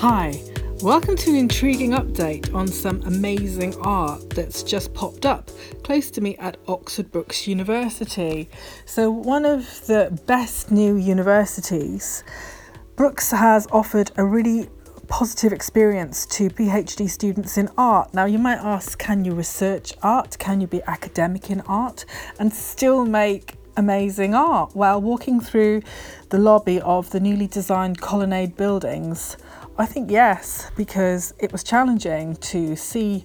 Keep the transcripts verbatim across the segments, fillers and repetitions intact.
Hi, welcome to an intriguing update on some amazing art that's just popped up close to me at Oxford Brookes University. So one of the best new universities, Brookes has offered a really positive experience to PhD students in art. Now you might ask, can you research art? Can you be academic in art and still make amazing art? Well, walking through the lobby of the newly designed Colonnade buildings, I think yes, because it was challenging to see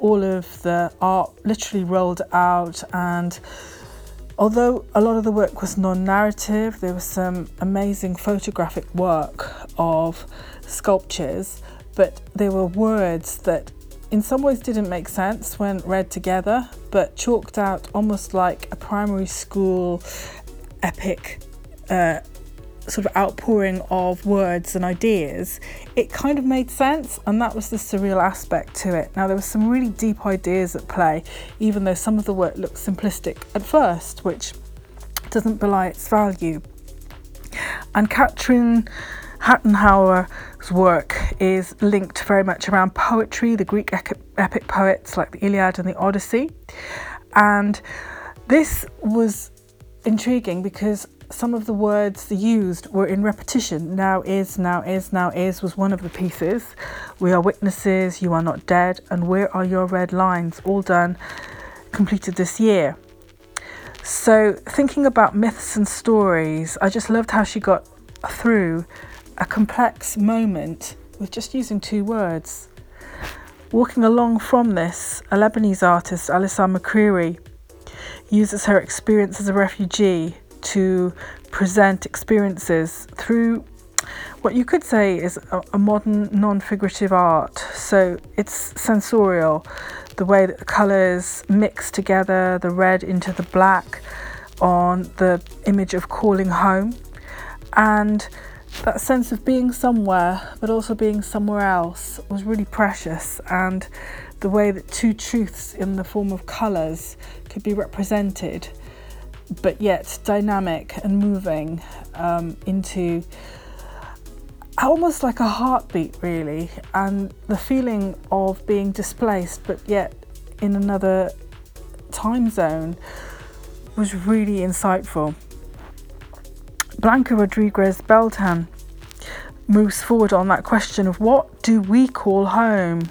all of the art literally rolled out. And although a lot of the work was non-narrative, there was some amazing photographic work of sculptures, but there were words that in some ways didn't make sense when read together, but chalked out almost like a primary school epic uh, sort of outpouring of words and ideas. It kind of made sense, and that was the surreal aspect to it. Now there were some really deep ideas at play, even though some of the work looked simplistic at first, which doesn't belie its value. And Katrin Hattenhauer's work is linked very much around poetry, the Greek epic poets like the Iliad and the Odyssey. And this was intriguing because some of the words used were in repetition. Now is, now is, now is was one of the pieces. We are witnesses, you are not dead, and where are your red lines? All done, completed this year. So thinking about myths and stories, I just loved how she got through a complex moment with just using two words. Walking along from this, a Lebanese artist, Alissa McCreary, uses her experience as a refugee to present experiences through what you could say is a, a modern non-figurative art. So it's sensorial, the way that the colours mix together, the red into the black on the image of calling home, and that sense of being somewhere but also being somewhere else was really precious. And the way that two truths in the form of colours could be represented, but yet dynamic and moving um, into almost like a heartbeat really, and the feeling of being displaced but yet in another time zone was really insightful. Blanca Rodriguez Beltran moves forward on that question of what do we call home?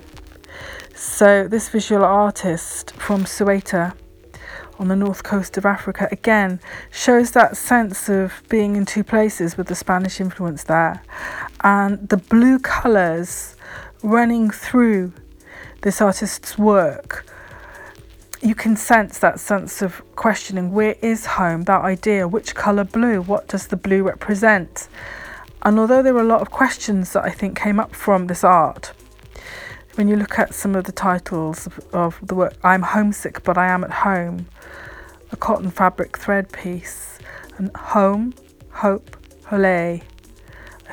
So this visual artist from Suaita on the north coast of Africa again shows that sense of being in two places with the Spanish influence there, and the blue colours running through this artist's work, you can sense that sense of questioning, where is home, that idea, which colour blue, what does the blue represent? And although there were a lot of questions that I think came up from this art, when you look at some of the titles of the work, I'm homesick but I am at home, a cotton fabric thread piece, and home, hope, hole, I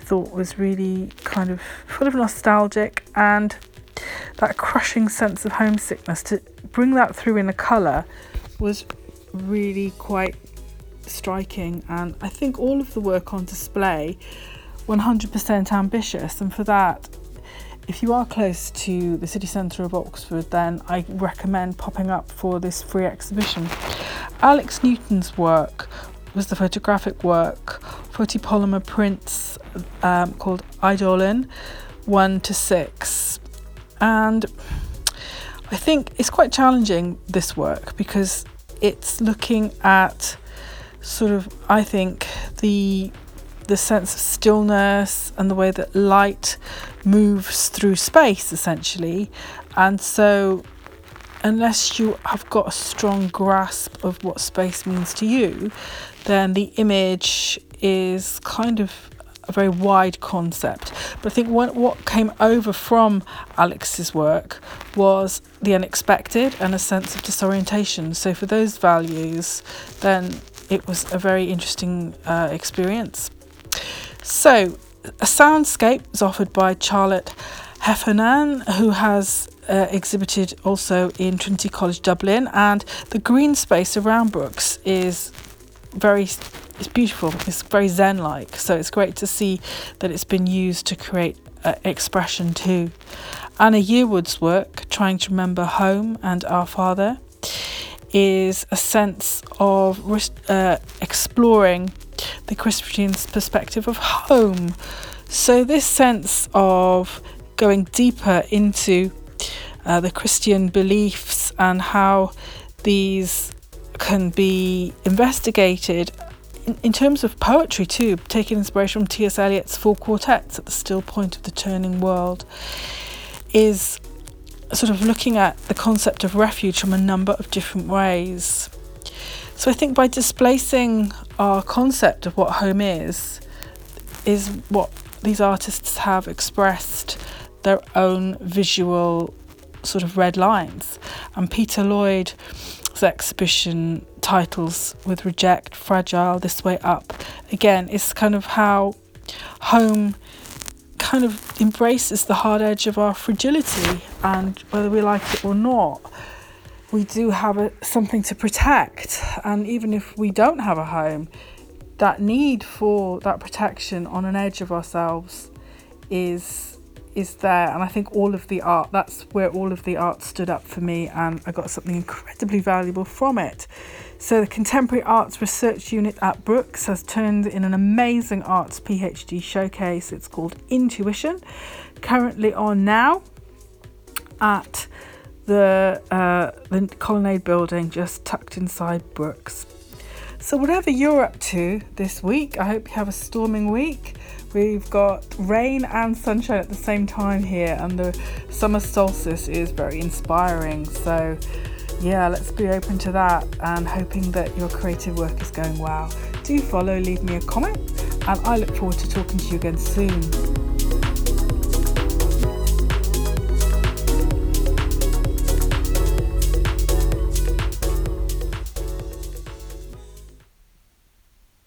thought was really kind of full of nostalgic and that crushing sense of homesickness. To bring that through in a colour was really quite striking, and I think all of the work on display one hundred percent ambitious, and for that, if you are close to the city centre of Oxford, then I recommend popping up for this free exhibition. Alex Newton's work was the photographic work, photopolymer prints um, called Eidolon one to six, and I think it's quite challenging, this work, because it's looking at sort of, I think, the the sense of stillness and the way that light moves through space essentially. And so unless you have got a strong grasp of what space means to you, then the image is kind of a very wide concept. But I think what, what came over from Alex's work was the unexpected and a sense of disorientation. So for those values, then it was a very interesting uh, experience. So a soundscape is offered by Charlotte Heffernan, who has uh, exhibited also in Trinity College Dublin, and the green space around Brookes is very It's beautiful, it's very zen-like, so it's great to see that it's been used to create uh, expression too. Anna Yearwood's work, Trying to Remember Home and Our Father, is a sense of uh, exploring the Christian's perspective of home. So this sense of going deeper into uh, the Christian beliefs and how these can be investigated in, in terms of poetry too, taking inspiration from T S. Eliot's Four Quartets at the Still Point of the Turning World, is sort of looking at the concept of refuge from a number of different ways. So I think by displacing our concept of what home is, is what these artists have expressed their own visual sort of red lines. And Peter Lloyd's exhibition titles with Reject, Fragile, This Way Up, again, is kind of how home kind of embraces the hard edge of our fragility, and whether we like it or not, we do have a, something to protect. And even if we don't have a home, that need for that protection on an edge of ourselves is is there. And I think all of the art, that's where all of the art stood up for me, and I got something incredibly valuable from it. So the Contemporary Arts Research Unit at Brookes has turned in an amazing arts PhD showcase. It's called Intuition, currently on now at the, uh, the Colonnade building just tucked inside Brookes. So whatever you're up to this week, I hope you have a storming week. We've got rain and sunshine at the same time here, and the summer solstice is very inspiring. So yeah, let's be open to that and hoping that your creative work is going well. Do follow, leave me a comment, and I look forward to talking to you again soon.